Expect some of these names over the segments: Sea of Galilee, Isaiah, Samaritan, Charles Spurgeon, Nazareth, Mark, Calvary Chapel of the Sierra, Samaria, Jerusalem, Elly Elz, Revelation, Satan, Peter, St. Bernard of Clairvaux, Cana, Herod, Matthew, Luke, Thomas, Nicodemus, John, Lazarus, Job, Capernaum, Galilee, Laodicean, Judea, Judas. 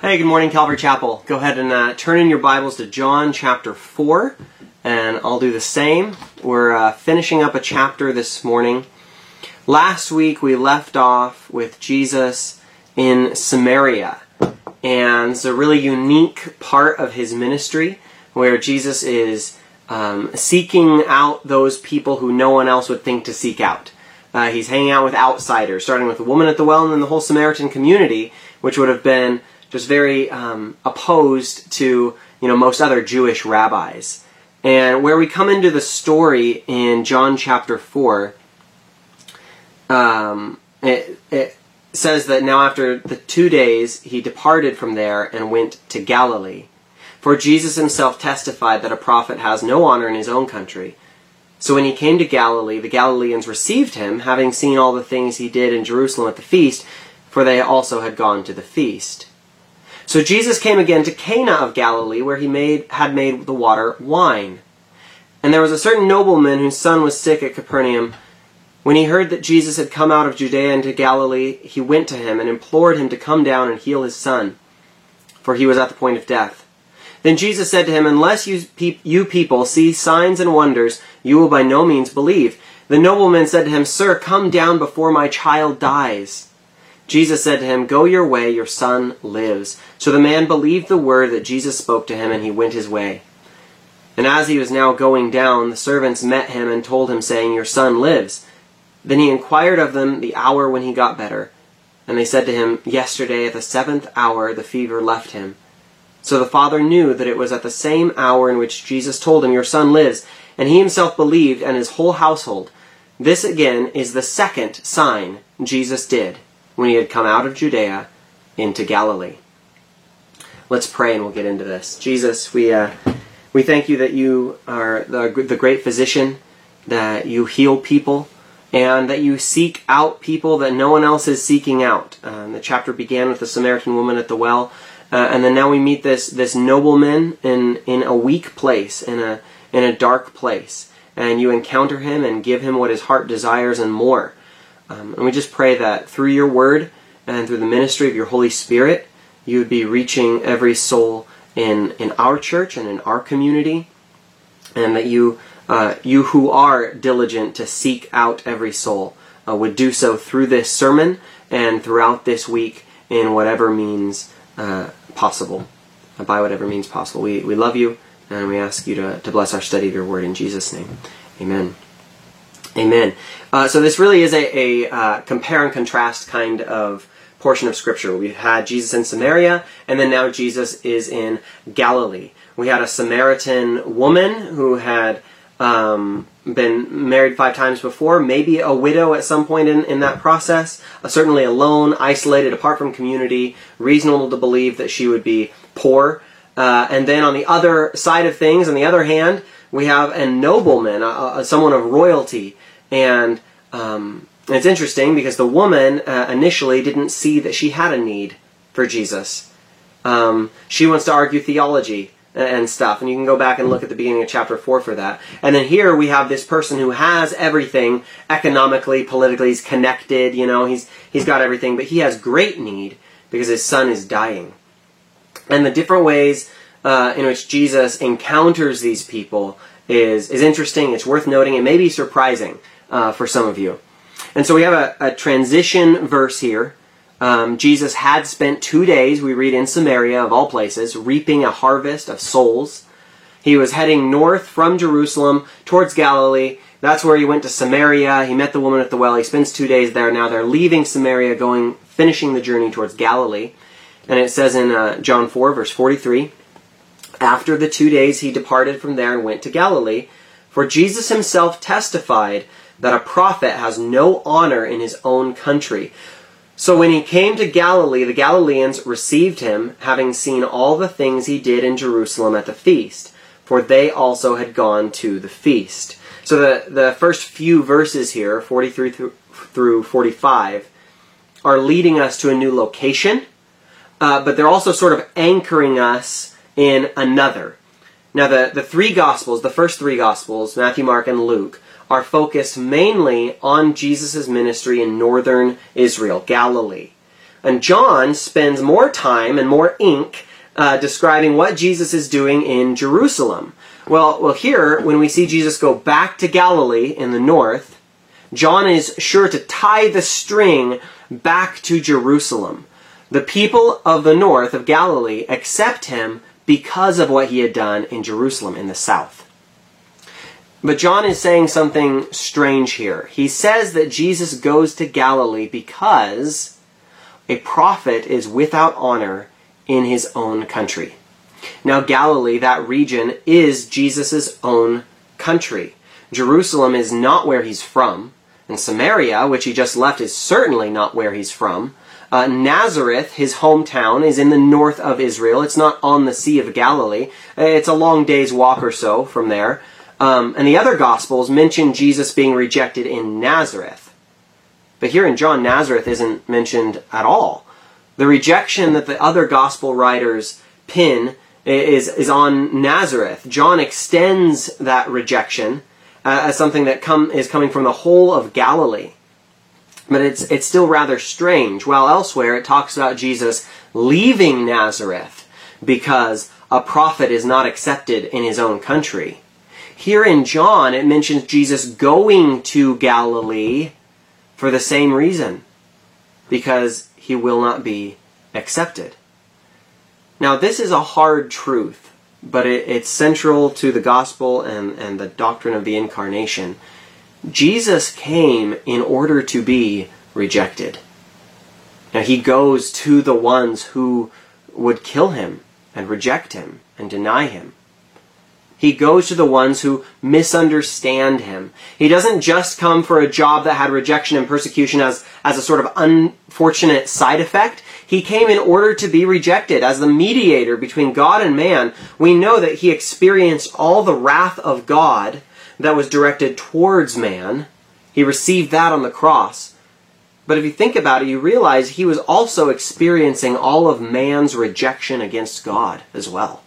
Hey, good morning, Calvary Chapel. Go ahead and turn in your Bibles to John chapter 4, and I'll do the same. We're finishing up a chapter this morning. Last week, we left off with Jesus in Samaria, and it's a really unique part of his ministry where Jesus is seeking out those people who no one else would think to seek out. He's hanging out with outsiders, starting with the woman at the well and then the whole Samaritan community, which would have been just very opposed to most other Jewish rabbis. And where we come into the story in John chapter 4, it says that now after the 2 days he departed from there and went to Galilee. For Jesus himself testified that a prophet has no honor in his own country. So when he came to Galilee, the Galileans received him, having seen all the things he did in Jerusalem at the feast, for they also had gone to the feast. So Jesus came again to Cana of Galilee, where he had made the water wine. And there was a certain nobleman whose son was sick at Capernaum. When he heard that Jesus had come out of Judea into Galilee, he went to him and implored him to come down and heal his son, for he was at the point of death. Then Jesus said to him, "Unless you people see signs and wonders, you will by no means believe." The nobleman said to him, "Sir, come down before my child dies." Jesus said to him, "Go your way, your son lives." So the man believed the word that Jesus spoke to him, and he went his way. And as he was now going down, the servants met him and told him, saying, "Your son lives." Then he inquired of them the hour when he got better. And they said to him, "Yesterday at the 7th hour the fever left him." So the father knew that it was at the same hour in which Jesus told him, "Your son lives." And he himself believed, and his whole household. This again is the second sign Jesus did when he had come out of Judea into Galilee. Let's pray and we'll get into this. Jesus, we thank you that you are the great physician, that you heal people, and that you seek out people that no one else is seeking out. The chapter began with the Samaritan woman at the well, and then now we meet this nobleman in a weak place, in a dark place, and you encounter him and give him what his heart desires and more. And we just pray that through your word and through the ministry of your Holy Spirit, you would be reaching every soul in our church and in our community, and that you who are diligent to seek out every soul would do so through this sermon and throughout this week in whatever means possible, by whatever means possible. We love you, and we ask you to bless our study of your word in Jesus' name. Amen. Amen. So this really is a compare and contrast kind of portion of Scripture. We've had Jesus in Samaria, and then now Jesus is in Galilee. We had a Samaritan woman who had been married 5 times before, maybe a widow at some point in that process, certainly alone, isolated, apart from community, reasonable to believe that she would be poor. And then on the other side of things, on the other hand, we have a nobleman, someone of royalty, and it's interesting because the woman initially didn't see that she had a need for Jesus. She wants to argue theology and stuff, and you can go back and look at the beginning of chapter 4 for that. And then here we have this person who has everything economically, politically, he's connected, he's got everything, but he has great need because his son is dying. And the different ways in which Jesus encounters these people is interesting, it's worth noting, and maybe surprising for some of you. And so we have a transition verse here. Jesus had spent 2 days, we read, in Samaria, of all places, reaping a harvest of souls. He was heading north from Jerusalem towards Galilee. That's where he went to Samaria. He met the woman at the well. He spends 2 days there. Now they're leaving Samaria, finishing the journey towards Galilee. And it says in John 4, verse 43... After the 2 days, he departed from there and went to Galilee, for Jesus himself testified that a prophet has no honor in his own country. So when he came to Galilee, the Galileans received him, having seen all the things he did in Jerusalem at the feast, for they also had gone to the feast. So the first few verses here, 43 through 45, are leading us to a new location, but they're also sort of anchoring us in another. Now the first 3 Gospels, Matthew, Mark, and Luke, are focused mainly on Jesus' ministry in northern Israel, Galilee. And John spends more time and more ink describing what Jesus is doing in Jerusalem. Well, here, when we see Jesus go back to Galilee in the north, John is sure to tie the string back to Jerusalem. The people of the north of Galilee accept him because of what he had done in Jerusalem in the south. But John is saying something strange here. He says that Jesus goes to Galilee because a prophet is without honor in his own country. Now Galilee, that region, is Jesus' own country. Jerusalem is not where he's from, and Samaria, which he just left, is certainly not where he's from. Nazareth, his hometown, is in the north of Israel. It's not on the Sea of Galilee. It's a long day's walk or so from there. And the other Gospels mention Jesus being rejected in Nazareth. But here in John, Nazareth isn't mentioned at all. The rejection that the other Gospel writers pin is on Nazareth. John extends that rejection as something that is coming from the whole of Galilee. But it's still rather strange. While elsewhere it talks about Jesus leaving Nazareth because a prophet is not accepted in his own country. Here in John, it mentions Jesus going to Galilee for the same reason, because he will not be accepted. Now, this is a hard truth, but it's central to the gospel and the doctrine of the incarnation. Jesus came in order to be rejected. Now, he goes to the ones who would kill him and reject him and deny him. He goes to the ones who misunderstand him. He doesn't just come for a job that had rejection and persecution as a sort of unfortunate side effect. He came in order to be rejected as the mediator between God and man. We know that he experienced all the wrath of God that was directed towards man. He received that on the cross. But if you think about it, you realize he was also experiencing all of man's rejection against God as well.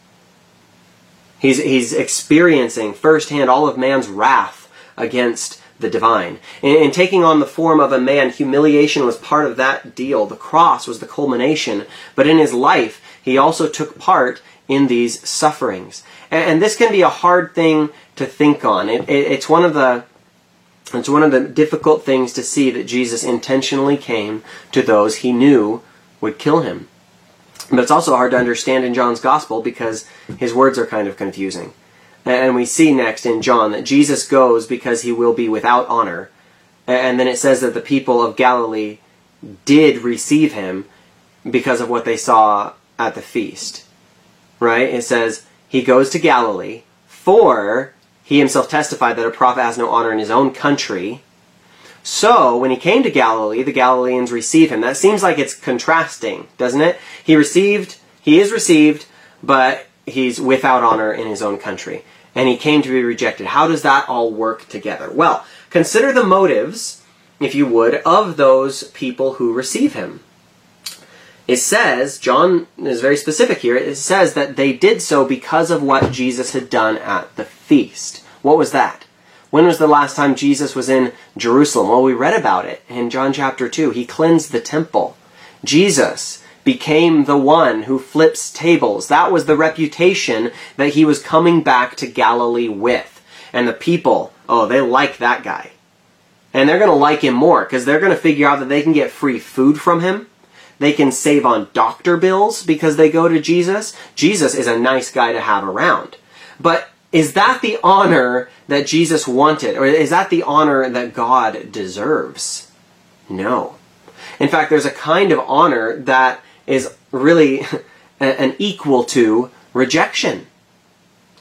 He's experiencing firsthand all of man's wrath against the divine. In taking on the form of a man, humiliation was part of that deal. The cross was the culmination. But in his life, he also took part in these sufferings. And this can be a hard thing to think on. It's one of the difficult things to see that Jesus intentionally came to those he knew would kill him. But it's also hard to understand in John's Gospel because his words are kind of confusing. And we see next in John that Jesus goes because he will be without honor. And then it says that the people of Galilee did receive him because of what they saw at the feast. Right? It says, he goes to Galilee, for he himself testified that a prophet has no honor in his own country. So, when he came to Galilee, the Galileans receive him. That seems like it's contrasting, doesn't it? He is received, but he's without honor in his own country. And he came to be rejected. How does that all work together? Well, consider the motives, if you would, of those people who receive him. It says, John is very specific here, it says that they did so because of what Jesus had done at the feast. What was that? When was the last time Jesus was in Jerusalem? Well, we read about it in John chapter 2. He cleansed the temple. Jesus became the one who flips tables. That was the reputation that he was coming back to Galilee with. And the people, they like that guy. And they're going to like him more because they're going to figure out that they can get free food from him. They can save on doctor bills because they go to Jesus. Jesus is a nice guy to have around. But is that the honor that Jesus wanted? Or is that the honor that God deserves? No. In fact, there's a kind of honor that is really an equal to rejection.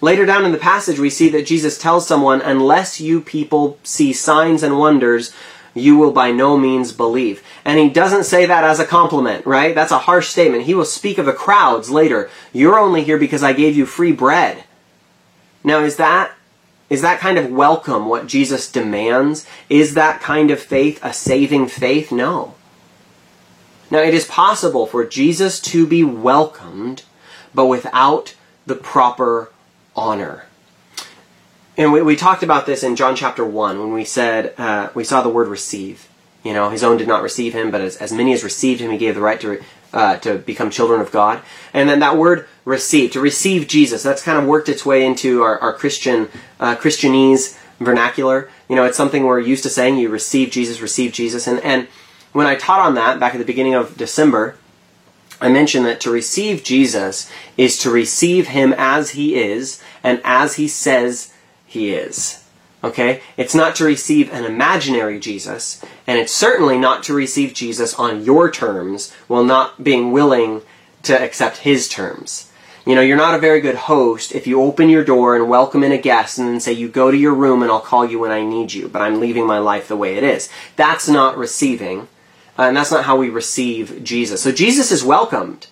Later down in the passage, we see that Jesus tells someone, unless you people see signs and wonders, you will by no means believe. And he doesn't say that as a compliment, right? That's a harsh statement. He will speak of the crowds later. You're only here because I gave you free bread. Now, is that kind of welcome what Jesus demands? Is that kind of faith a saving faith? No. Now, it is possible for Jesus to be welcomed, but without the proper honor. And we talked about this in John chapter 1 when we saw the word receive. You know, his own did not receive him, but as many as received him, he gave the right to become children of God. And then that word receive, to receive Jesus, that's kind of worked its way into our Christianese vernacular. You know, it's something we're used to saying, you receive Jesus. And when I taught on that back at the beginning of December, I mentioned that to receive Jesus is to receive him as he is and as he says he is. Okay? It's not to receive an imaginary Jesus, and it's certainly not to receive Jesus on your terms while not being willing to accept his terms. You know, you're not a very good host if you open your door and welcome in a guest and then say, you go to your room and I'll call you when I need you, but I'm leaving my life the way it is. That's not receiving. And that's not how we receive Jesus. So Jesus is welcomed,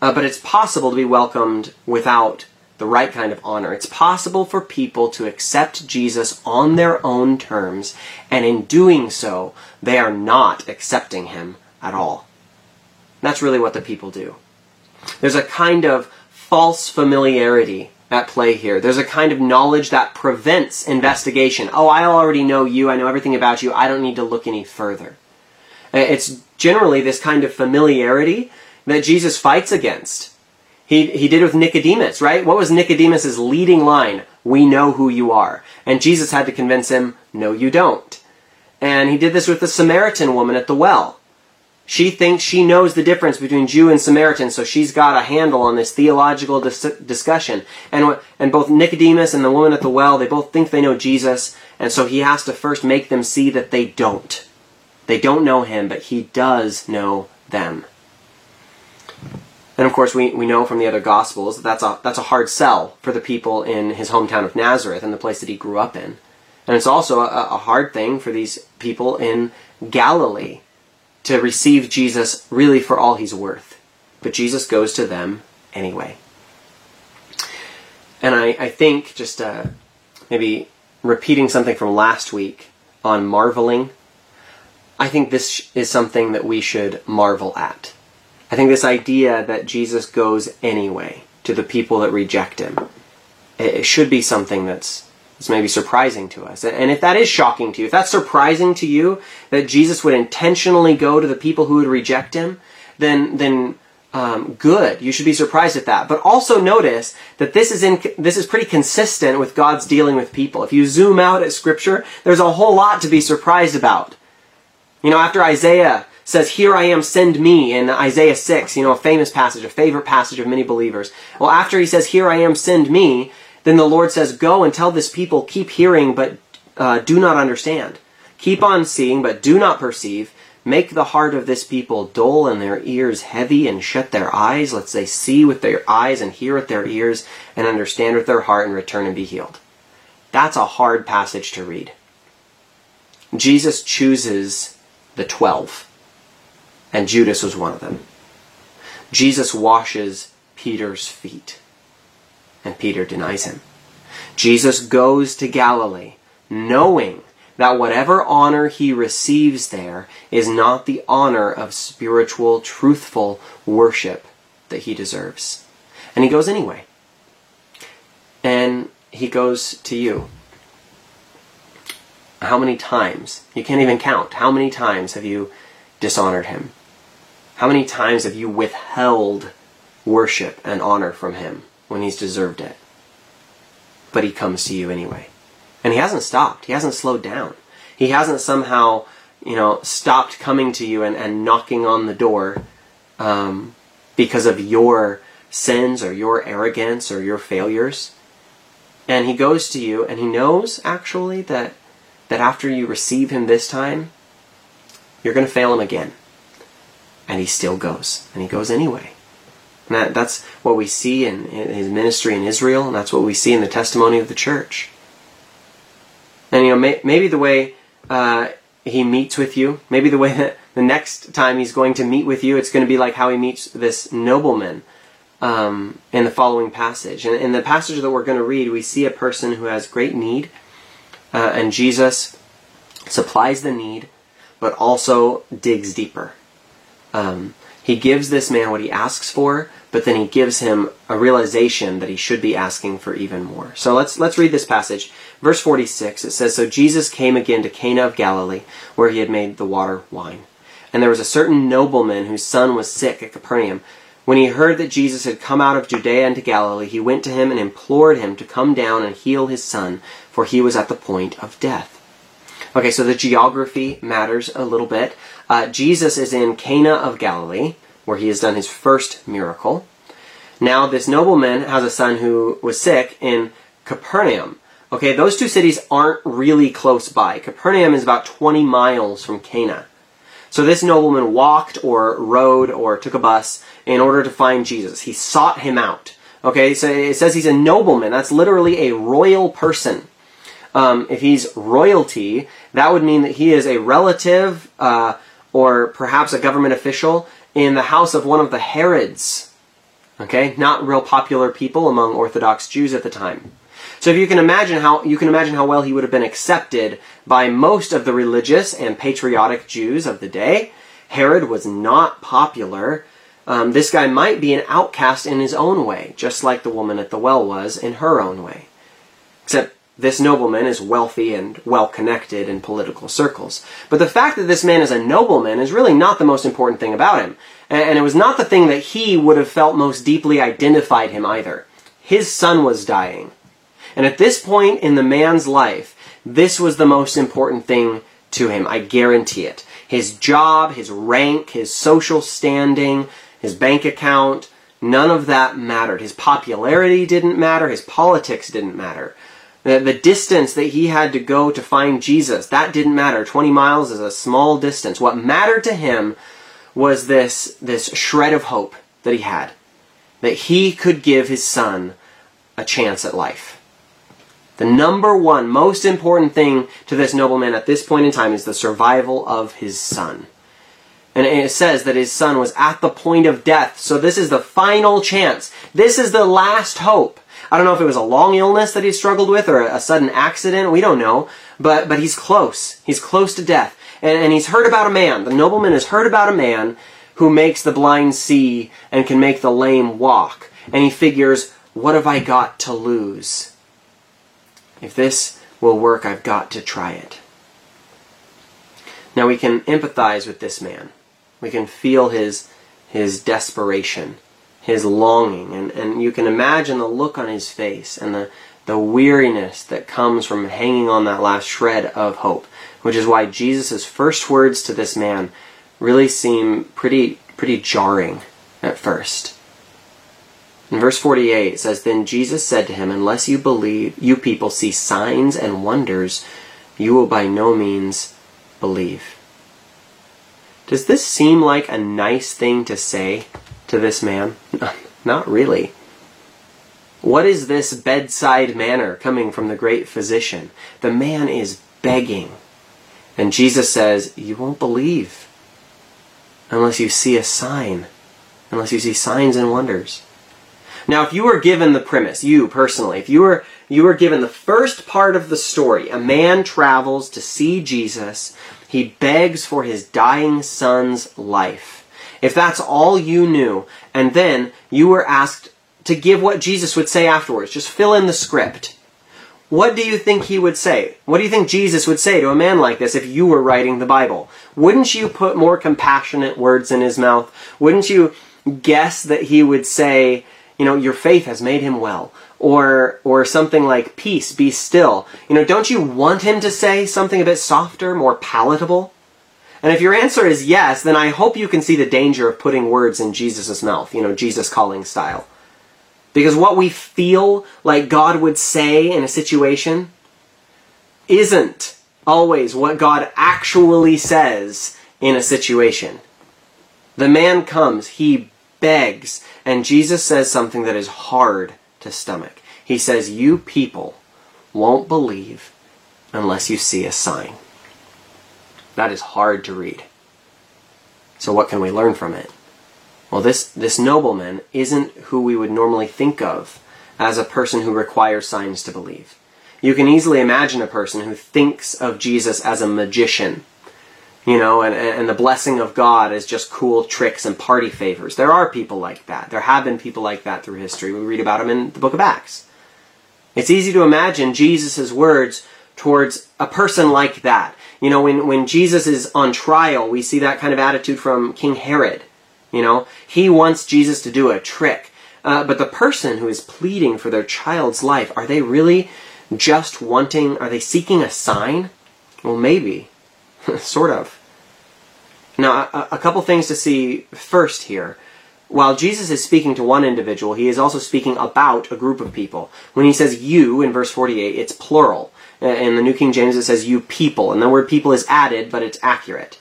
but it's possible to be welcomed without the right kind of honor. It's possible for people to accept Jesus on their own terms, and in doing so, they are not accepting him at all. And that's really what the people do. There's a kind of false familiarity at play here. There's a kind of knowledge that prevents investigation. Oh, I already know you. I know everything about you. I don't need to look any further. It's generally this kind of familiarity that Jesus fights against. He did with Nicodemus, right? What was Nicodemus's leading line? We know who you are. And Jesus had to convince him, no, you don't. And he did this with the Samaritan woman at the well. She thinks she knows the difference between Jew and Samaritan, so she's got a handle on this theological discussion. And both Nicodemus and the woman at the well, they both think they know Jesus, and so he has to first make them see that they don't. They don't know him, but he does know them. And of course, we know from the other Gospels that that's a hard sell for the people in his hometown of Nazareth and the place that he grew up in. And it's also a hard thing for these people in Galilee to receive Jesus really for all he's worth. But Jesus goes to them anyway. And I think just maybe repeating something from last week on marveling, I think this is something that we should marvel at. I think this idea that Jesus goes anyway to the people that reject him, it should be something that's maybe surprising to us. And if that is shocking to you, if that's surprising to you, that Jesus would intentionally go to the people who would reject him, then good. You should be surprised at that. But also notice that this is pretty consistent with God's dealing with people. If you zoom out at Scripture, there's a whole lot to be surprised about. You know, after Isaiah says, here I am, send me, in Isaiah 6, you know, a famous passage, a favorite passage of many believers. Well, after he says, here I am, send me, then the Lord says, go and tell this people, keep hearing, but do not understand. Keep on seeing, but do not perceive. Make the heart of this people dull and their ears heavy and shut their eyes. Lest they see with their eyes and hear with their ears and understand with their heart and return and be healed. That's a hard passage to read. Jesus chooses the 12, and Judas was one of them. Jesus washes Peter's feet, and Peter denies him. Jesus goes to Galilee, knowing that whatever honor he receives there is not the honor of spiritual, truthful worship that he deserves. And he goes anyway. And he goes to you. How many times? You can't even count. How many times have you dishonored him? How many times have you withheld worship and honor from him when he's deserved it? But he comes to you anyway. And he hasn't stopped. He hasn't slowed down. He hasn't somehow, you know, stopped coming to you and knocking on the door because of your sins or your arrogance or your failures. And he goes to you and he knows actually that after you receive him this time, you're going to fail him again. And he still goes. And he goes anyway. And that's what we see in his ministry in Israel, and that's what we see in the testimony of the church. And, you know, maybe the way he meets with you, maybe the way that the next time he's going to meet with you, it's going to be like how he meets this nobleman in the following passage. And in the passage that we're going to read, we see a person who has great need, and Jesus supplies the need, but also digs deeper. He gives this man what he asks for, but then he gives him a realization that he should be asking for even more. So let's read this passage. Verse 46, it says, "So Jesus came again to Cana of Galilee, where he had made the water wine. And there was a certain nobleman whose son was sick at Capernaum. When he heard that Jesus had come out of Judea into Galilee, he went to him and implored him to come down and heal his son, for he was at the point of death." Okay, so the geography matters a little bit. Jesus is in Cana of Galilee, where he has done his first miracle. Now, this nobleman has a son who was sick in Capernaum. Okay, those two cities aren't really close by. Capernaum is about 20 miles from Cana. So this nobleman walked or rode or took a bus in order to find Jesus. He sought him out. Okay, so it says he's a nobleman. That's literally a royal person. If he's royalty, that would mean that he is a relative or perhaps a government official in the house of one of the Herods. Okay, not real popular people among Orthodox Jews at the time. So if you can imagine how well he would have been accepted by most of the religious and patriotic Jews of the day. Herod was not popular. This guy might be an outcast in his own way, just like the woman at the well was in her own way. Except this nobleman is wealthy and well-connected in political circles. But the fact that this man is a nobleman is really not the most important thing about him. And it was not the thing that he would have felt most deeply identified him either. His son was dying. And at this point in the man's life, this was the most important thing to him. I guarantee it. His job, his rank, his social standing, his bank account, none of that mattered. His popularity didn't matter. His politics didn't matter. The distance that he had to go to find Jesus, that didn't matter. 20 miles is a small distance. What mattered to him was this shred of hope that he had, that he could give his son a chance at life. The number one most important thing to this nobleman at this point in time is the survival of his son. And it says that his son was at the point of death. So this is the final chance. This is the last hope. I don't know if it was a long illness that he struggled with or a sudden accident. We don't know. But he's close. He's close to death. And he's heard about a man. The nobleman has heard about a man who makes the blind see and can make the lame walk. And he figures, what have I got to lose? If this will work, I've got to try it. Now we can empathize with this man. We can feel his desperation, his longing, and you can imagine the look on his face and the weariness that comes from hanging on that last shred of hope, which is why Jesus' first words to this man really seem pretty jarring at first. In verse 48 it says, "Then Jesus said to him, 'Unless you believe, you people see signs and wonders, you will by no means believe.'" Does this seem like a nice thing to say to this man? Not really. What is this bedside manner coming from the great physician? The man is begging. And Jesus says, you won't believe unless you see a sign, unless you see signs and wonders. Now, if you were given the premise, you personally, if you were given the first part of the story, a man travels to see Jesus, he begs for his dying son's life. If that's all you knew, and then you were asked to give what Jesus would say afterwards, just fill in the script. What do you think he would say? What do you think Jesus would say to a man like this if you were writing the Bible? Wouldn't you put more compassionate words in his mouth? Wouldn't you guess that he would say, you know, your faith has made him well? Or something like, peace, be still. You know, don't you want him to say something a bit softer, more palatable? And if your answer is yes, then I hope you can see the danger of putting words in Jesus' mouth, you know, Jesus calling style. Because what we feel like God would say in a situation isn't always what God actually says in a situation. The man comes, he begs, and Jesus says something that is hard to stomach. He says, you people won't believe unless you see a sign. That is hard to read. So what can we learn from it? Well, this nobleman isn't who we would normally think of as a person who requires signs to believe. You can easily imagine a person who thinks of Jesus as a magician, You know, and the blessing of God is just cool tricks and party favors. There are people like that. There have been people like that through history. We read about them in the book of Acts. It's easy to imagine Jesus' words towards a person like that. You know, when Jesus is on trial, we see that kind of attitude from King Herod. You know, he wants Jesus to do a trick. But the person who is pleading for their child's life, are they really just wanting, are they seeking a sign? Well, maybe. Sort of. Now, a couple things to see first here. While Jesus is speaking to one individual, he is also speaking about a group of people. When he says you in verse 48, it's plural. In the New King James, it says you people. And the word people is added, but it's accurate.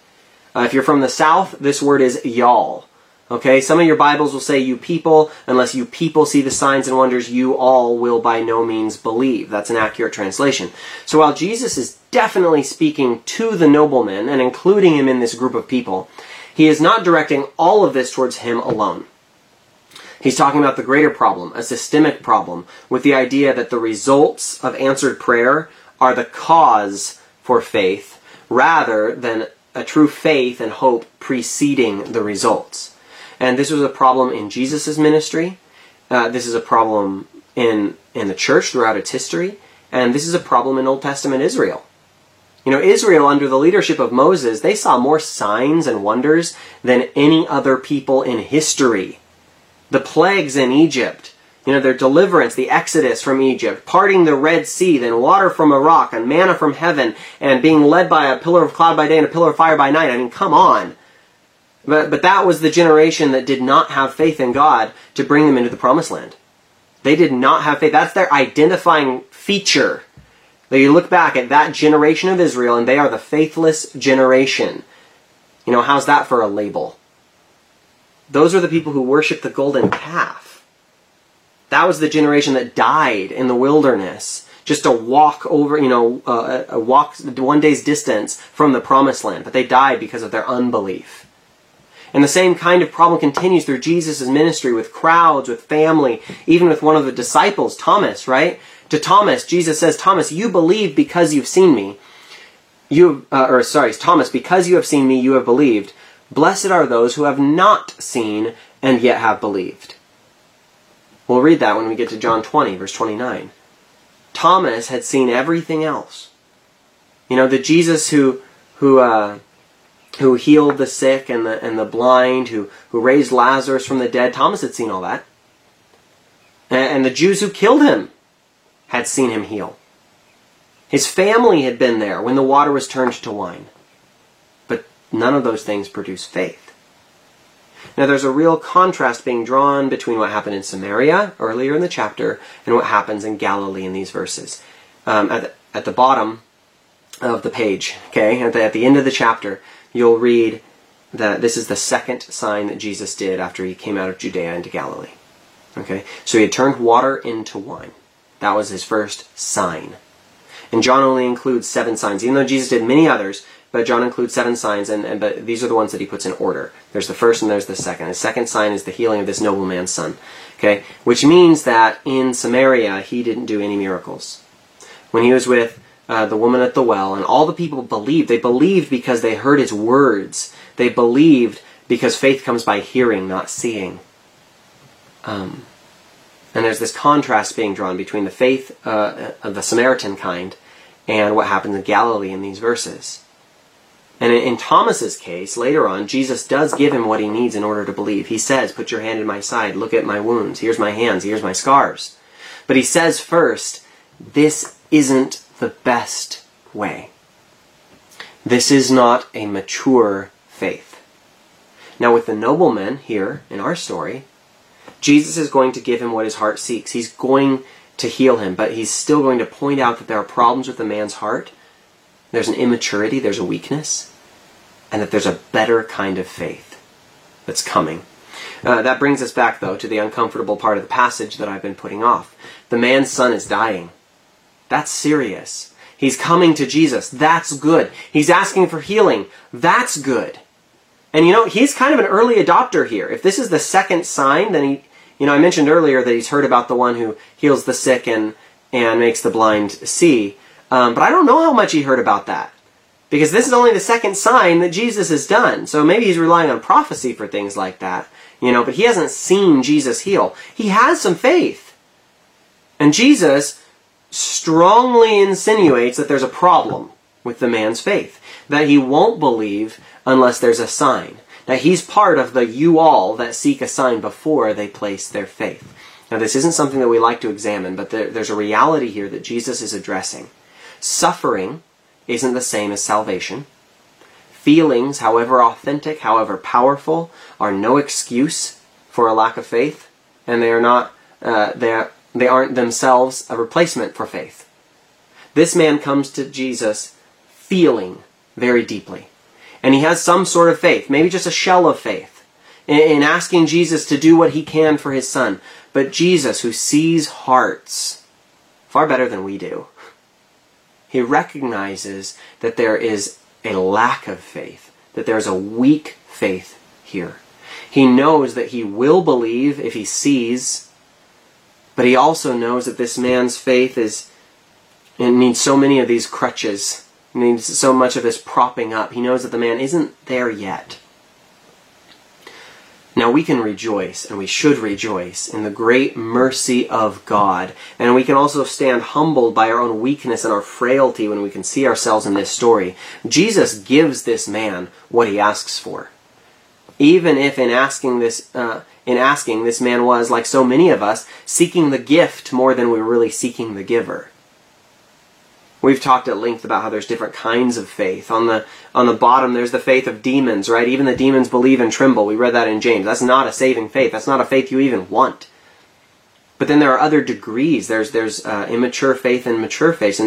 If you're from the South, this word is y'all. Okay, some of your Bibles will say you people. Unless you people see the signs and wonders, you all will by no means believe. That's an accurate translation. So while Jesus is definitely speaking to the nobleman and including him in this group of people, he is not directing all of this towards him alone. He's talking about the greater problem, a systemic problem, with the idea that the results of answered prayer are the cause for faith, rather than a true faith and hope preceding the results. And this was a problem in Jesus' ministry. This is a problem in the church throughout its history. And this is a problem in Old Testament Israel. You know, Israel, under the leadership of Moses, they saw more signs and wonders than any other people in history. The plagues in Egypt, you know, their deliverance, the exodus from Egypt, parting the Red Sea, then water from a rock, and manna from heaven, and being led by a pillar of cloud by day and a pillar of fire by night. I mean, come on. But that was the generation that did not have faith in God to bring them into the promised land. They did not have faith. That's their identifying feature. That you look back at that generation of Israel and they are the faithless generation. You know, how's that for a label? Those are the people who worship the golden calf. That was the generation that died in the wilderness. Just a walk over, you know, a walk one day's distance from the promised land. But they died because of their unbelief. And the same kind of problem continues through Jesus' ministry with crowds, with family, even with one of the disciples, Thomas, right? To Thomas, Jesus says, Thomas, you believe because you've seen me. Thomas, because you have seen me, you have believed. Blessed are those who have not seen and yet have believed. We'll read that when we get to John 20, verse 29. Thomas had seen everything else. You know, the Jesus who healed the sick and the blind, who raised Lazarus from the dead. Thomas had seen all that. And the Jews who killed him had seen him heal. His family had been there when the water was turned to wine. But none of those things produce faith. Now there's a real contrast being drawn between what happened in Samaria earlier in the chapter and what happens in Galilee in these verses. At the bottom of the page, okay, at the end of the chapter, you'll read that this is the second sign that Jesus did after he came out of Judea into Galilee. Okay, so he had turned water into wine. That was his first sign. And John only includes 7 signs, even though Jesus did many others, but John includes 7 signs, but these are the ones that he puts in order. There's the first and there's the second. His second sign is the healing of this nobleman's son. Okay, which means that in Samaria, he didn't do any miracles. When he was with the woman at the well, and all the people believed. They believed because they heard his words. They believed because faith comes by hearing, not seeing. And there's this contrast being drawn between the faith of the Samaritan kind and what happens in Galilee in these verses. And in Thomas's case, later on, Jesus does give him what he needs in order to believe. He says, put your hand in my side, look at my wounds, here's my hands, here's my scars. But he says first, this isn't the best way. This is not a mature faith. Now with the nobleman here in our story, Jesus is going to give him what his heart seeks. He's going to heal him, but he's still going to point out that there are problems with the man's heart. There's an immaturity, there's a weakness, and that there's a better kind of faith that's coming. That brings us back, though, to the uncomfortable part of the passage that I've been putting off. The man's son is dying. That's serious. He's coming to Jesus. That's good. He's asking for healing. That's good. And you know, he's kind of an early adopter here. If this is the second sign, then he, you know, I mentioned earlier that he's heard about the one who heals the sick and makes the blind see. But I don't know how much he heard about that. Because this is only the second sign that Jesus has done. So maybe he's relying on prophecy for things like that. You know, but he hasn't seen Jesus heal. He has some faith. And Jesus strongly insinuates that there's a problem with the man's faith. That he won't believe unless there's a sign. That he's part of the you all that seek a sign before they place their faith. Now this isn't something that we like to examine, but there's a reality here that Jesus is addressing. Suffering isn't the same as salvation. Feelings, however authentic, however powerful, are no excuse for a lack of faith, and they are not. They aren't themselves a replacement for faith. This man comes to Jesus feeling very deeply, and he has some sort of faith, maybe just a shell of faith, in asking Jesus to do what he can for his son. But Jesus, who sees hearts far better than we do, he recognizes that there is a lack of faith, that there's a weak faith here. He knows that he will believe if he sees, but he also knows that this man's faith needs so many of these crutches, needs so much of this propping up. He knows that the man isn't there yet. Now we can rejoice, and we should rejoice, in the great mercy of God. And we can also stand humbled by our own weakness and our frailty when we can see ourselves in this story. Jesus gives this man what he asks for. Even if in asking this man was, like so many of us, seeking the gift more than we were really seeking the giver. We've talked at length about how there's different kinds of faith. On the bottom, there's the faith of demons, right? Even the demons believe and tremble. We read that in James. That's not a saving faith. That's not a faith you even want. But then there are other degrees. There's immature faith and mature faith.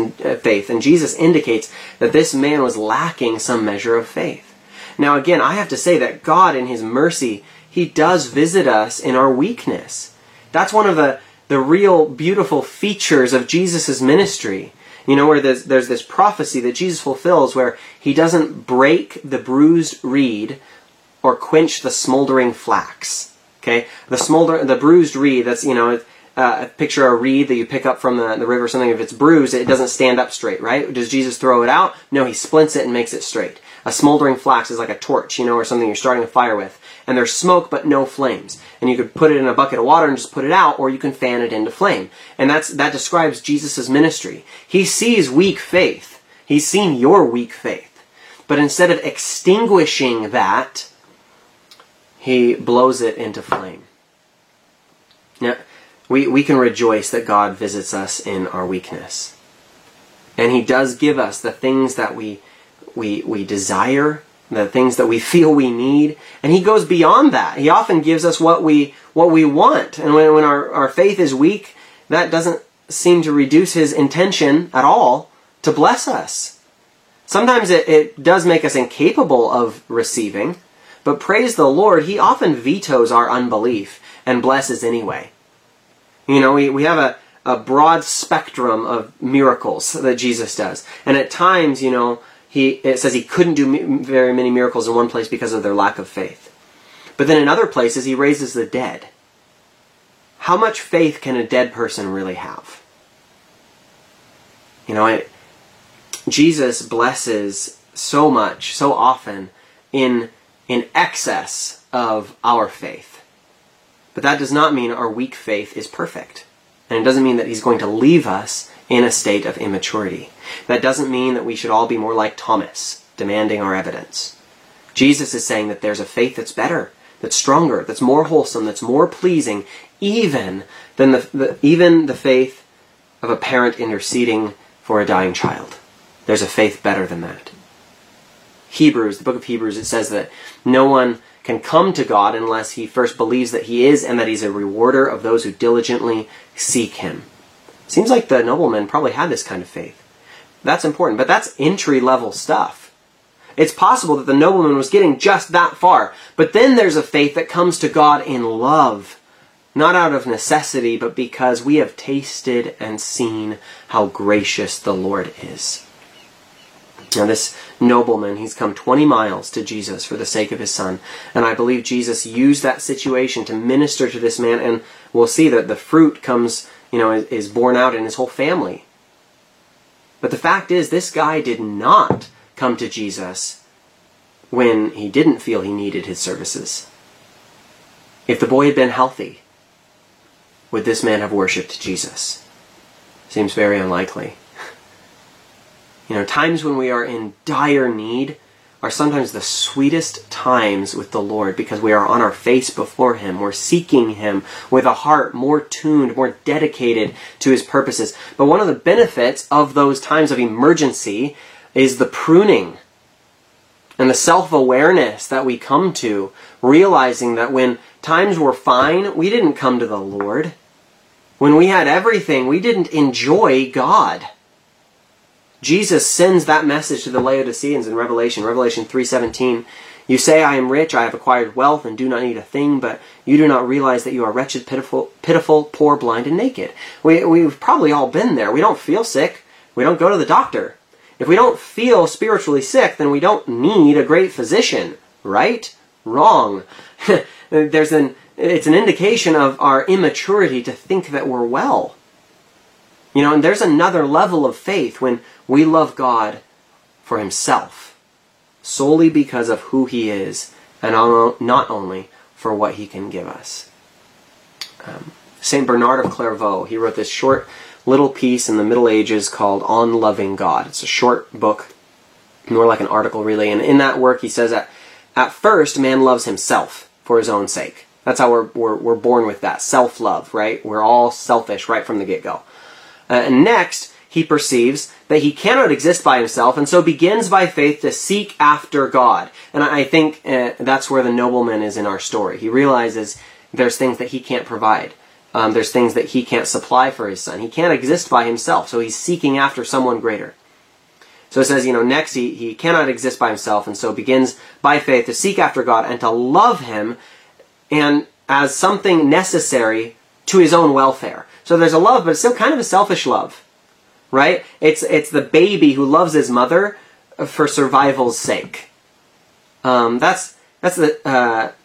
And Jesus indicates that this man was lacking some measure of faith. Now again, I have to say that God in His mercy, He does visit us in our weakness. That's one of the real beautiful features of Jesus' ministry. You know, where there's this prophecy that Jesus fulfills where he doesn't break the bruised reed or quench the smoldering flax. Okay? The bruised reed, that's, you know, picture a reed that you pick up from the river or something. If it's bruised, it doesn't stand up straight, right? Does Jesus throw it out? No, he splints it and makes it straight. A smoldering flax is like a torch, you know, or something you're starting a fire with. And there's smoke but no flames. And you could put it in a bucket of water and just put it out, or you can fan it into flame. And that describes Jesus' ministry. He sees weak faith. He's seen your weak faith. But instead of extinguishing that, he blows it into flame. Now, we can rejoice that God visits us in our weakness. And he does give us the things that we desire, the things that we feel we need, and he goes beyond that. He often gives us what we want, and when our faith is weak, that doesn't seem to reduce his intention at all to bless us. Sometimes it does make us incapable of receiving, but praise the Lord, he often vetoes our unbelief and blesses anyway. You know, we have a broad spectrum of miracles that Jesus does, and at times, you know, it says he couldn't do very many miracles in one place because of their lack of faith. But then in other places, he raises the dead. How much faith can a dead person really have? You know, Jesus blesses so much, so often, in excess of our faith. But that does not mean our weak faith is perfect. And it doesn't mean that he's going to leave us in a state of immaturity. That doesn't mean that we should all be more like Thomas, demanding our evidence. Jesus is saying that there's a faith that's better, that's stronger, that's more wholesome, that's more pleasing, even than the faith of a parent interceding for a dying child. There's a faith better than that. Hebrews, the book of Hebrews, it says that no one can come to God unless he first believes that he is and that he's a rewarder of those who diligently seek him. Seems like the nobleman probably had this kind of faith. That's important, but that's entry-level stuff. It's possible that the nobleman was getting just that far, but then there's a faith that comes to God in love, not out of necessity, but because we have tasted and seen how gracious the Lord is. Now this nobleman, he's come 20 miles to Jesus for the sake of his son, and I believe Jesus used that situation to minister to this man, and we'll see that the fruit comes, you know, is borne out in his whole family. But the fact is, this guy did not come to Jesus when he didn't feel he needed his services. If the boy had been healthy, would this man have worshipped Jesus? Seems very unlikely. You know, times when we are in dire need are sometimes the sweetest times with the Lord, because we are on our face before Him. We're seeking Him with a heart more tuned, more dedicated to His purposes. But one of the benefits of those times of emergency is the pruning and the self-awareness that we come to, realizing that when times were fine, we didn't come to the Lord. When we had everything, we didn't enjoy God. Jesus sends that message to the Laodiceans in Revelation, Revelation 3:17. You say, I am rich, I have acquired wealth, and do not need a thing, but you do not realize that you are wretched, pitiful, poor, blind, and naked. We've probably all been there. We don't feel sick. We don't go to the doctor. If we don't feel spiritually sick, then we don't need a great physician. Right? Wrong. It's an indication of our immaturity to think that we're well. You know, and there's another level of faith when we love God for Himself, solely because of who He is, and not only for what He can give us. St. Bernard of Clairvaux, he wrote this short little piece in the Middle Ages called On Loving God. It's a short book, more like an article really, and in that work he says that at first man loves himself for his own sake. That's how we're born with that, self-love, right? We're all selfish right from the get-go. And next, he perceives that he cannot exist by himself, and so begins by faith to seek after God. And I think that's where the nobleman is in our story. He realizes there's things that he can't provide. There's things that he can't supply for his son. He can't exist by himself, so he's seeking after someone greater. So it says, you know, next he cannot exist by himself, and so begins by faith to seek after God and to love Him and as something necessary to his own welfare. So there's a love, but it's still kind of a selfish love, right? It's the baby who loves his mother for survival's sake. That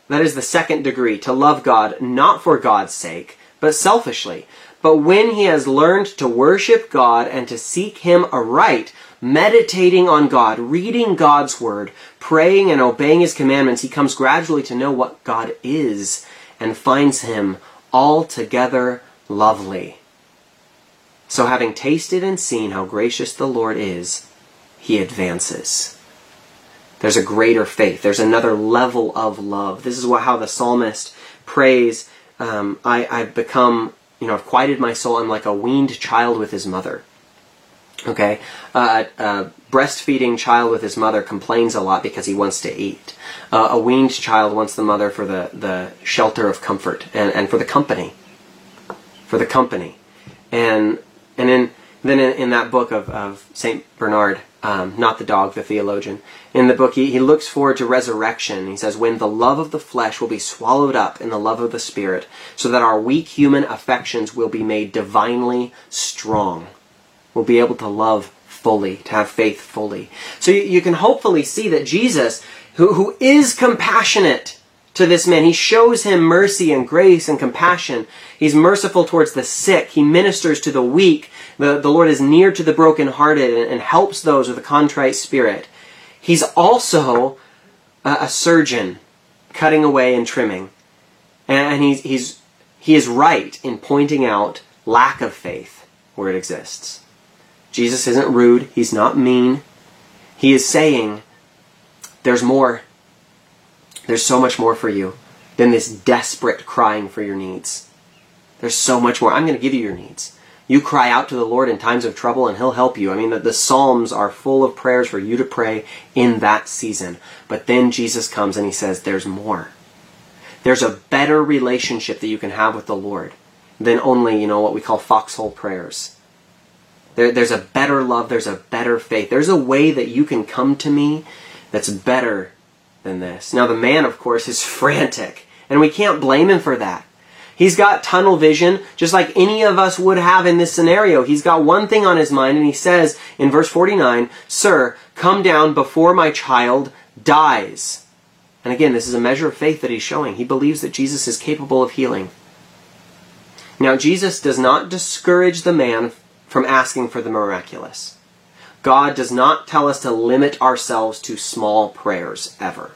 is the second degree, to love God not for God's sake, but selfishly. But when he has learned to worship God and to seek Him aright, meditating on God, reading God's Word, praying and obeying His commandments, he comes gradually to know what God is and finds Him altogether lovely. So having tasted and seen how gracious the Lord is, he advances. There's a greater faith. There's another level of love. This is how the psalmist prays, I've become, you know, I've quieted my soul. I'm like a weaned child with his mother. Okay? A breastfeeding child with his mother complains a lot because he wants to eat. A weaned child wants the mother for the shelter of comfort and for the company. And then in that book of St. Bernard, not the dog, the theologian, in the book he looks forward to resurrection. He says, when the love of the flesh will be swallowed up in the love of the Spirit, so that our weak human affections will be made divinely strong. We'll be able to love fully, to have faith fully. So you can hopefully see that Jesus, who is compassionate to this man, he shows him mercy and grace and compassion. He's merciful towards the sick. He ministers to the weak. The Lord is near to the brokenhearted and helps those with a contrite spirit. He's also a surgeon, cutting away and trimming. And he is right in pointing out lack of faith where it exists. Jesus isn't rude. He's not mean. He is saying, there's more. There's so much more for you than this desperate crying for your needs. There's so much more. I'm going to give you your needs. You cry out to the Lord in times of trouble and He'll help you. I mean, the Psalms are full of prayers for you to pray in that season. But then Jesus comes and He says, there's more. There's a better relationship that you can have with the Lord than only, you know, what we call foxhole prayers. There's a better love. There's a better faith. There's a way that you can come to me that's better than this. Now the man, of course, is frantic, and we can't blame him for that. He's got tunnel vision, just like any of us would have in this scenario. He's got one thing on his mind, and he says in verse 49, Sir, come down before my child dies. And again, this is a measure of faith that he's showing. He believes that Jesus is capable of healing. Now, Jesus does not discourage the man from asking for the miraculous. God does not tell us to limit ourselves to small prayers ever.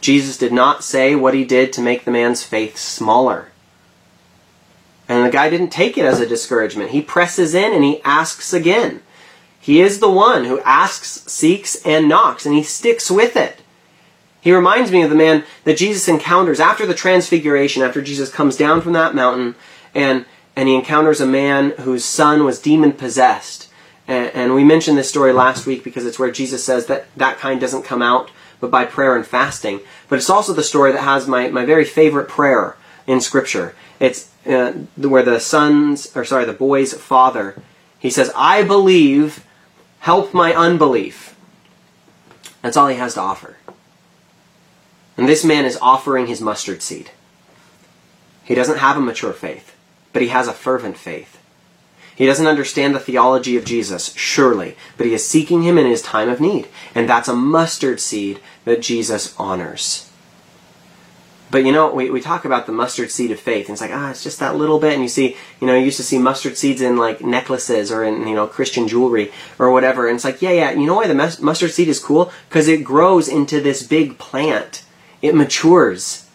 Jesus did not say what he did to make the man's faith smaller. And the guy didn't take it as a discouragement. He presses in and he asks again. He is the one who asks, seeks, and knocks, and he sticks with it. He reminds me of the man that Jesus encounters after the transfiguration, after Jesus comes down from that mountain, and he encounters a man whose son was demon-possessed. And we mentioned this story last week because it's where Jesus says that that kind doesn't come out but by prayer and fasting. But it's also the story that has my very favorite prayer in Scripture. It's where the boy's father, he says, "I believe, help my unbelief." That's all he has to offer. And this man is offering his mustard seed. He doesn't have a mature faith, but he has a fervent faith. He doesn't understand the theology of Jesus, surely, but he is seeking him in his time of need. And that's a mustard seed that Jesus honors. But you know, we talk about the mustard seed of faith, and it's like, it's just that little bit. And you see, you used to see mustard seeds in like necklaces or in, Christian jewelry or whatever. And it's like, you know why the mustard seed is cool? Because it grows into this big plant. It matures.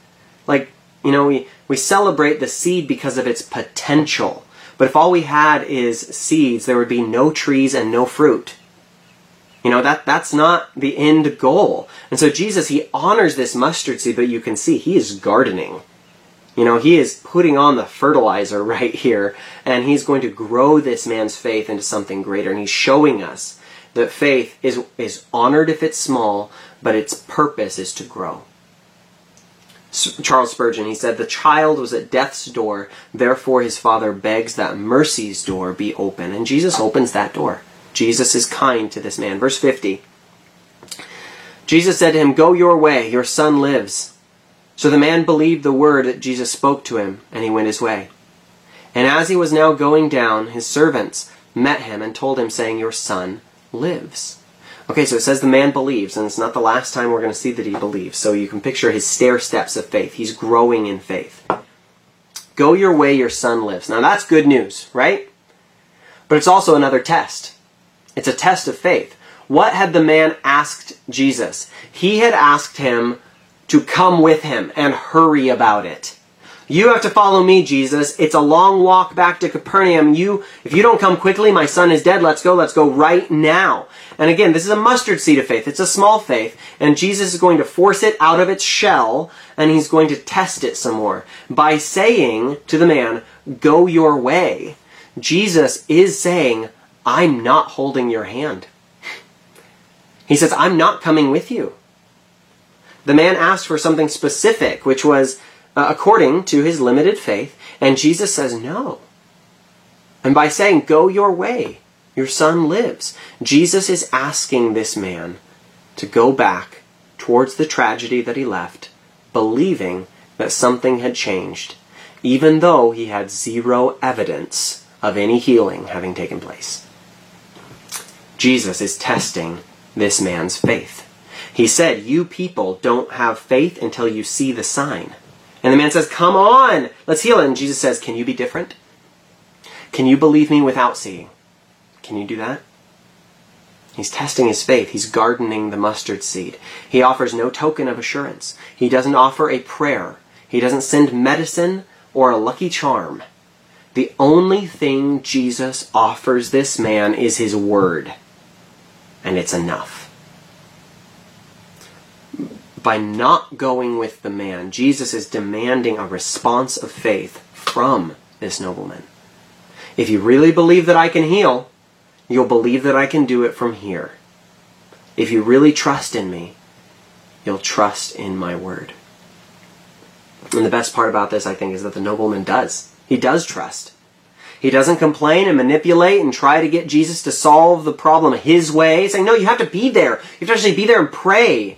Like, we celebrate the seed because of its potential. But if all we had is seeds, there would be no trees and no fruit. That's not the end goal. And so Jesus, he honors this mustard seed, but you can see he is gardening. He is putting on the fertilizer right here, and he's going to grow this man's faith into something greater. And he's showing us that faith is honored if it's small, but its purpose is to grow. Charles Spurgeon, he said, "The child was at death's door, therefore his father begs that mercy's door be open." And Jesus opens that door. Jesus is kind to this man. Verse 50, Jesus said to him, "Go your way, your son lives." So the man believed the word that Jesus spoke to him, and he went his way. And as he was now going down, his servants met him and told him, saying, "Your son lives." Okay, so it says the man believes, and it's not the last time we're going to see that he believes. So you can picture his stair steps of faith. He's growing in faith. Go your way, your son lives. Now that's good news, right? But it's also another test. It's a test of faith. What had the man asked Jesus? He had asked him to come with him and hurry about it. "You have to follow me, Jesus. It's a long walk back to Capernaum. If you don't come quickly, my son is dead. Let's go right now." And again, this is a mustard seed of faith. It's a small faith. And Jesus is going to force it out of its shell, and he's going to test it some more by saying to the man, "Go your way." Jesus is saying, "I'm not holding your hand." He says, "I'm not coming with you." The man asked for something specific, which was according to his limited faith, and Jesus says no. And by saying, "Go your way, your son lives," Jesus is asking this man to go back towards the tragedy that he left, believing that something had changed, even though he had zero evidence of any healing having taken place. Jesus is testing this man's faith. He said, "You people don't have faith until you see the sign." And the man says, "Come on, let's heal it." And Jesus says, "Can you be different? Can you believe me without seeing? Can you do that?" He's testing his faith. He's gardening the mustard seed. He offers no token of assurance. He doesn't offer a prayer. He doesn't send medicine or a lucky charm. The only thing Jesus offers this man is his word. And it's enough. By not going with the man, Jesus is demanding a response of faith from this nobleman. If you really believe that I can heal, you'll believe that I can do it from here. If you really trust in me, you'll trust in my word. And the best part about this, I think, is that the nobleman does. He does trust. He doesn't complain and manipulate and try to get Jesus to solve the problem his way. He's saying, "No, you have to be there. You have to actually be there and pray."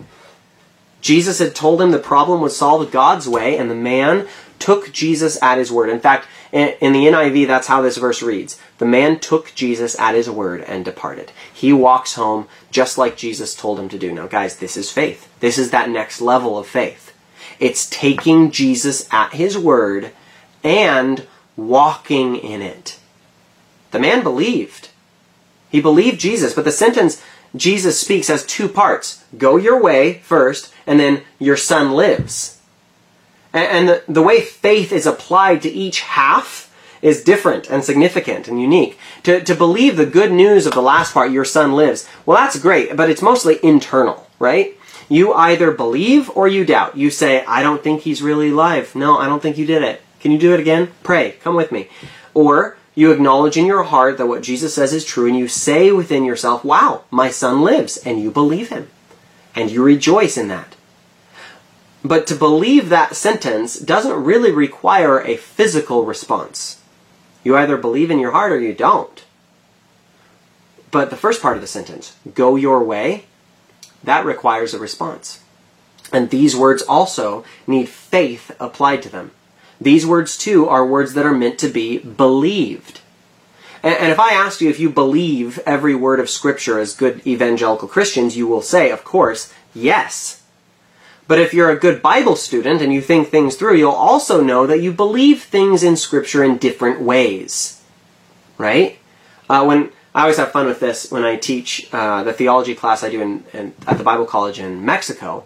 Jesus had told him the problem was solved God's way, and the man took Jesus at his word. In fact, in the NIV, that's how this verse reads. The man took Jesus at his word and departed. He walks home just like Jesus told him to do. Now, guys, this is faith. This is that next level of faith. It's taking Jesus at his word and walking in it. The man believed. He believed Jesus, but the sentence Jesus speaks has two parts. Go your way first, and then your son lives. And the way faith is applied to each half is different and significant and unique. To believe the good news of the last part, your son lives, well, that's great, but it's mostly internal, right? You either believe or you doubt. You say, I don't think he's really alive. No, I don't think you did it. Can you do it again? Pray. Come with me. Or you acknowledge in your heart that what Jesus says is true, and you say within yourself, wow, my son lives, and you believe him, and you rejoice in that. But to believe that sentence doesn't really require a physical response. You either believe in your heart or you don't. But the first part of the sentence, go your way, that requires a response. And these words also need faith applied to them. These words, too, are words that are meant to be believed. And if I asked you if you believe every word of Scripture as good evangelical Christians, you will say, of course, yes. But if you're a good Bible student and you think things through, you'll also know that you believe things in Scripture in different ways. Right? When I always have fun with this when I teach the theology class I do at the Bible College in Mexico.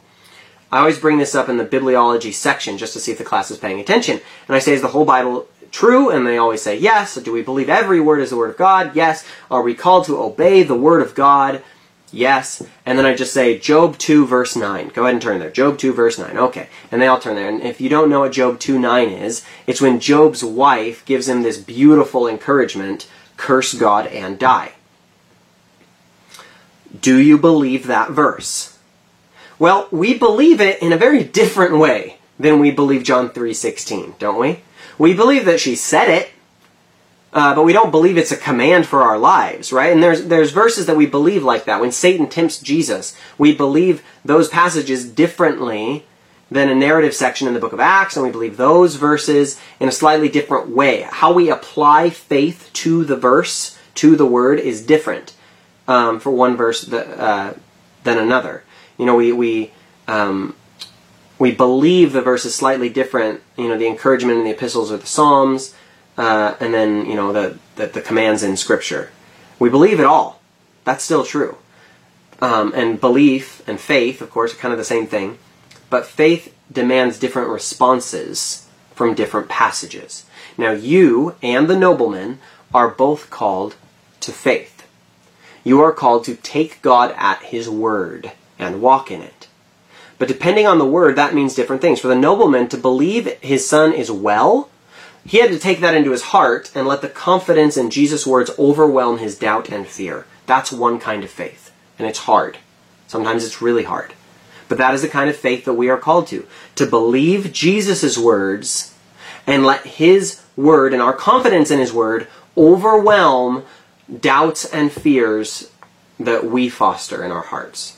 I always bring this up in the bibliology section just to see if the class is paying attention. And I say, is the whole Bible true? And they always say, yes. Do we believe every word is the word of God? Yes. Are we called to obey the word of God? Yes. And then I just say, Job 2, verse 9. Go ahead and turn there. Job 2, verse 9. Okay. And they all turn there. And if you don't know what Job 2, 9 is, it's when Job's wife gives him this beautiful encouragement, curse God and die. Do you believe that verse? Well, we believe it in a very different way than we believe John 3:16, don't we? We believe that she said it, but we don't believe it's a command for our lives, right? And there's verses that we believe like that. When Satan tempts Jesus, we believe those passages differently than a narrative section in the book of Acts, and we believe those verses in a slightly different way. How we apply faith to the verse, to the word, is different for one verse than another. You know, we believe the verse is slightly different. You know, the encouragement in the epistles or the Psalms, and then, you know, the commands in Scripture. We believe it all. That's still true. And belief and faith, of course, are kind of the same thing. But faith demands different responses from different passages. Now, you and the nobleman are both called to faith. You are called to take God at his word and walk in it. But depending on the word, that means different things. For the nobleman to believe his son is well, he had to take that into his heart and let the confidence in Jesus' words overwhelm his doubt and fear. That's one kind of faith, and it's hard. Sometimes it's really hard. But that is the kind of faith that we are called to believe Jesus' words and let his word and our confidence in his word overwhelm doubts and fears that we foster in our hearts.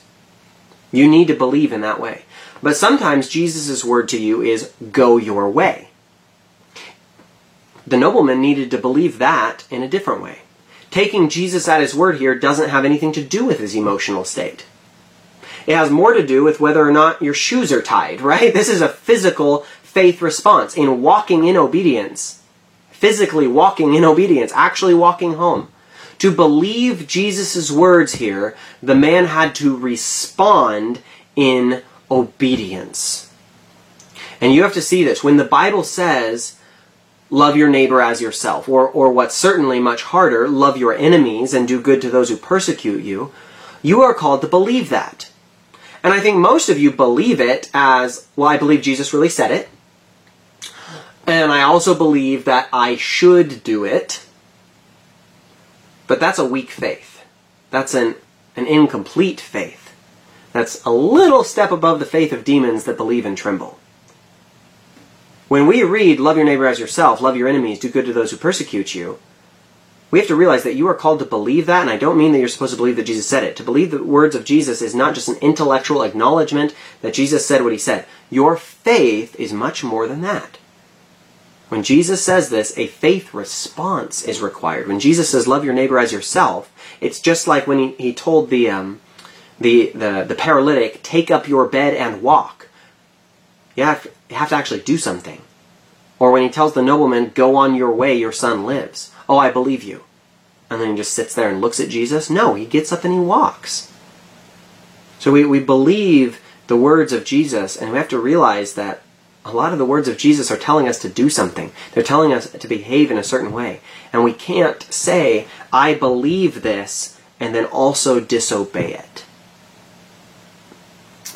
You need to believe in that way. But sometimes Jesus' word to you is, go your way. The nobleman needed to believe that in a different way. Taking Jesus at his word here doesn't have anything to do with his emotional state. It has more to do with whether or not your shoes are tied, right? This is a physical faith response in walking in obedience. Physically walking in obedience, actually walking home. To believe Jesus' words here, the man had to respond in obedience. And you have to see this. When the Bible says, love your neighbor as yourself, or what's certainly much harder, love your enemies and do good to those who persecute you, you are called to believe that. And I think most of you believe it as, well, I believe Jesus really said it, and I also believe that I should do it. But that's a weak faith. That's an incomplete faith. That's a little step above the faith of demons that believe and tremble. When we read, love your neighbor as yourself, love your enemies, do good to those who persecute you, we have to realize that you are called to believe that, and I don't mean that you're supposed to believe that Jesus said it. To believe the words of Jesus is not just an intellectual acknowledgement that Jesus said what he said. Your faith is much more than that. When Jesus says this, a faith response is required. When Jesus says, love your neighbor as yourself, it's just like when he told the paralytic, take up your bed and walk. You have to actually do something. Or when he tells the nobleman, go on your way, your son lives. Oh, I believe you. and then he just sits there and looks at Jesus? No, he gets up and he walks. So we believe the words of Jesus, and we have to realize that a lot of the words of Jesus are telling us to do something. They're telling us to behave in a certain way. And we can't say, I believe this, and then also disobey it.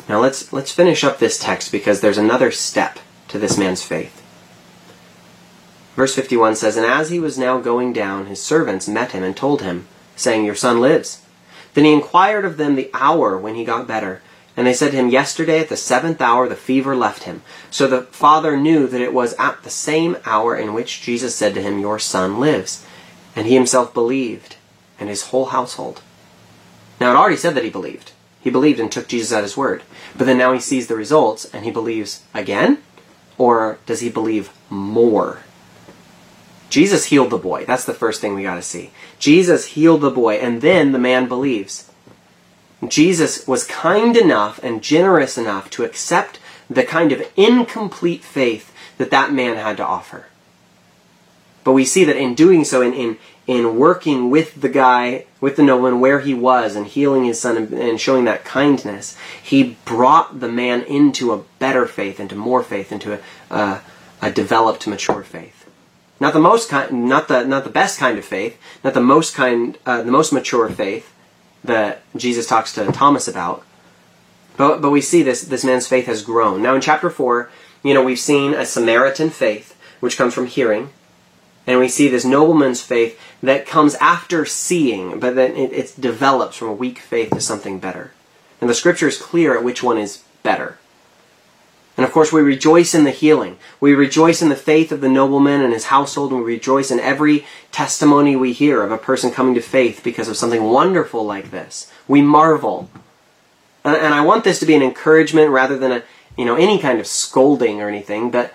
Now let's finish up this text, because there's another step to this man's faith. Verse 51 says, And as he was now going down, his servants met him and told him, saying, Your son lives. Then he inquired of them the hour when he got better. And they said to him, Yesterday at the 7th hour the fever left him. So the father knew that it was at the same hour in which Jesus said to him, Your son lives. And he himself believed, and his whole household. Now it already said that he believed. He believed and took Jesus at his word. But then now he sees the results, and he believes again? Or does he believe more? Jesus healed the boy. That's the first thing we got to see. Jesus healed the boy, and then the man believes. Jesus was kind enough and generous enough to accept the kind of incomplete faith that that man had to offer. But we see that in doing so, in working with the guy, with the nobleman where he was and healing his son and showing that kindness, he brought the man into a better faith, into more faith, into a developed, mature faith. Not the most kind, not the best kind of faith, not the most kind, the most mature faith that Jesus talks to Thomas about. But we see this man's faith has grown. Now in chapter 4, we've seen a Samaritan faith, which comes from hearing, and we see this nobleman's faith that comes after seeing, but then it develops from a weak faith to something better. And the scripture is clear at which one is better. And of course, we rejoice in the healing. We rejoice in the faith of the nobleman and his household, and we rejoice in every testimony we hear of a person coming to faith because of something wonderful like this. We marvel. And I want this to be an encouragement rather than any kind of scolding or anything, but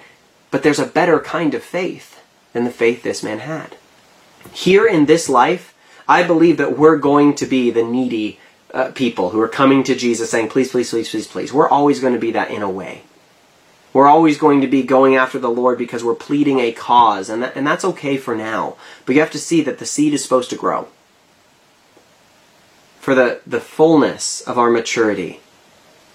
there's a better kind of faith than the faith this man had. Here in this life, I believe that we're going to be the needy people who are coming to Jesus saying, please, please, please, please, please. We're always going to be that in a way. We're always going to be going after the Lord because we're pleading a cause, and that's okay for now. But you have to see that the seed is supposed to grow. For the fullness of our maturity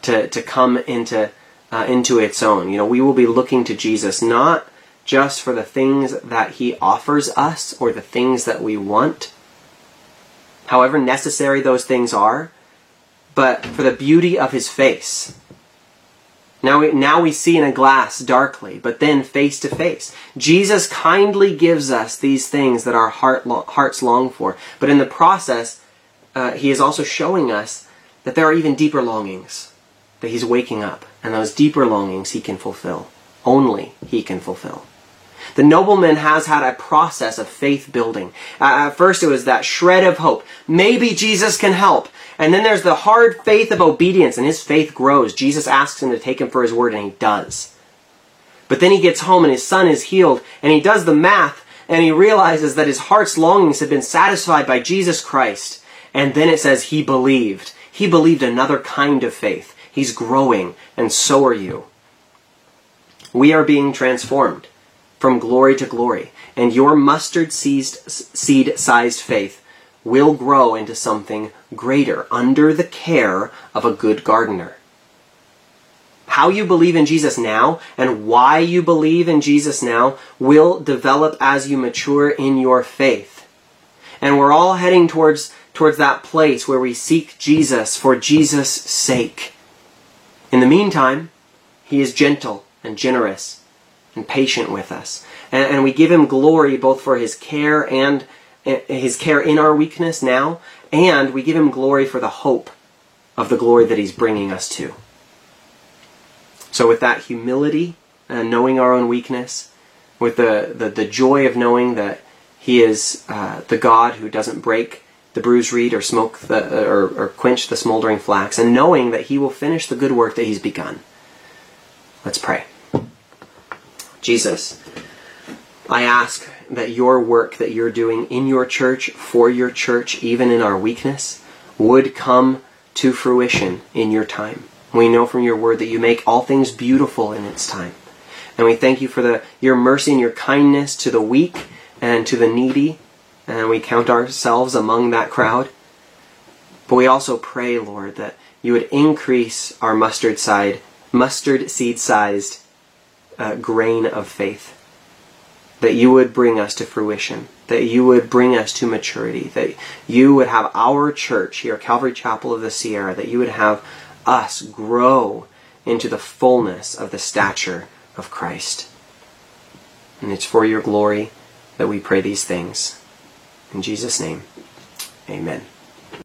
to come into its own. We will be looking to Jesus not just for the things that he offers us or the things that we want, however necessary those things are, but for the beauty of his face. Now we see in a glass darkly, but then face to face. Jesus kindly gives us these things that our hearts long for. But in the process, he is also showing us that there are even deeper longings that he's waking up. And those deeper longings he can fulfill. Only he can fulfill. The nobleman has had a process of faith building. At first it was that shred of hope. Maybe Jesus can help. And then there's the hard faith of obedience, and his faith grows. Jesus asks him to take him for his word, and he does. But then he gets home, and his son is healed, and he does the math, and he realizes that his heart's longings have been satisfied by Jesus Christ. And then it says he believed. He believed another kind of faith. He's growing, and so are you. We are being transformed from glory to glory, and your mustard seed-sized faith will grow into something greater under the care of a good gardener. How you believe in Jesus now and why you believe in Jesus now will develop as you mature in your faith. And we're all heading towards that place where we seek Jesus for Jesus' sake. In the meantime, he is gentle and generous and patient with us. And we give him glory both for his care and his care in our weakness now, and we give him glory for the hope of the glory that he's bringing us to. So with that humility and knowing our own weakness, with the joy of knowing that he is the God who doesn't break the bruised reed or smoke or quench the smoldering flax, and knowing that he will finish the good work that he's begun. Let's pray. Jesus, I ask that your work that you're doing in your church, for your church, even in our weakness, would come to fruition in your time. We know from your word that you make all things beautiful in its time. And we thank you for your mercy and your kindness to the weak and to the needy, and we count ourselves among that crowd. But we also pray, Lord, that you would increase our mustard seed-sized grain of faith. That you would bring us to fruition. That you would bring us to maturity. That you would have our church here, Calvary Chapel of the Sierra, that you would have us grow into the fullness of the stature of Christ. And it's for your glory that we pray these things. In Jesus' name, amen.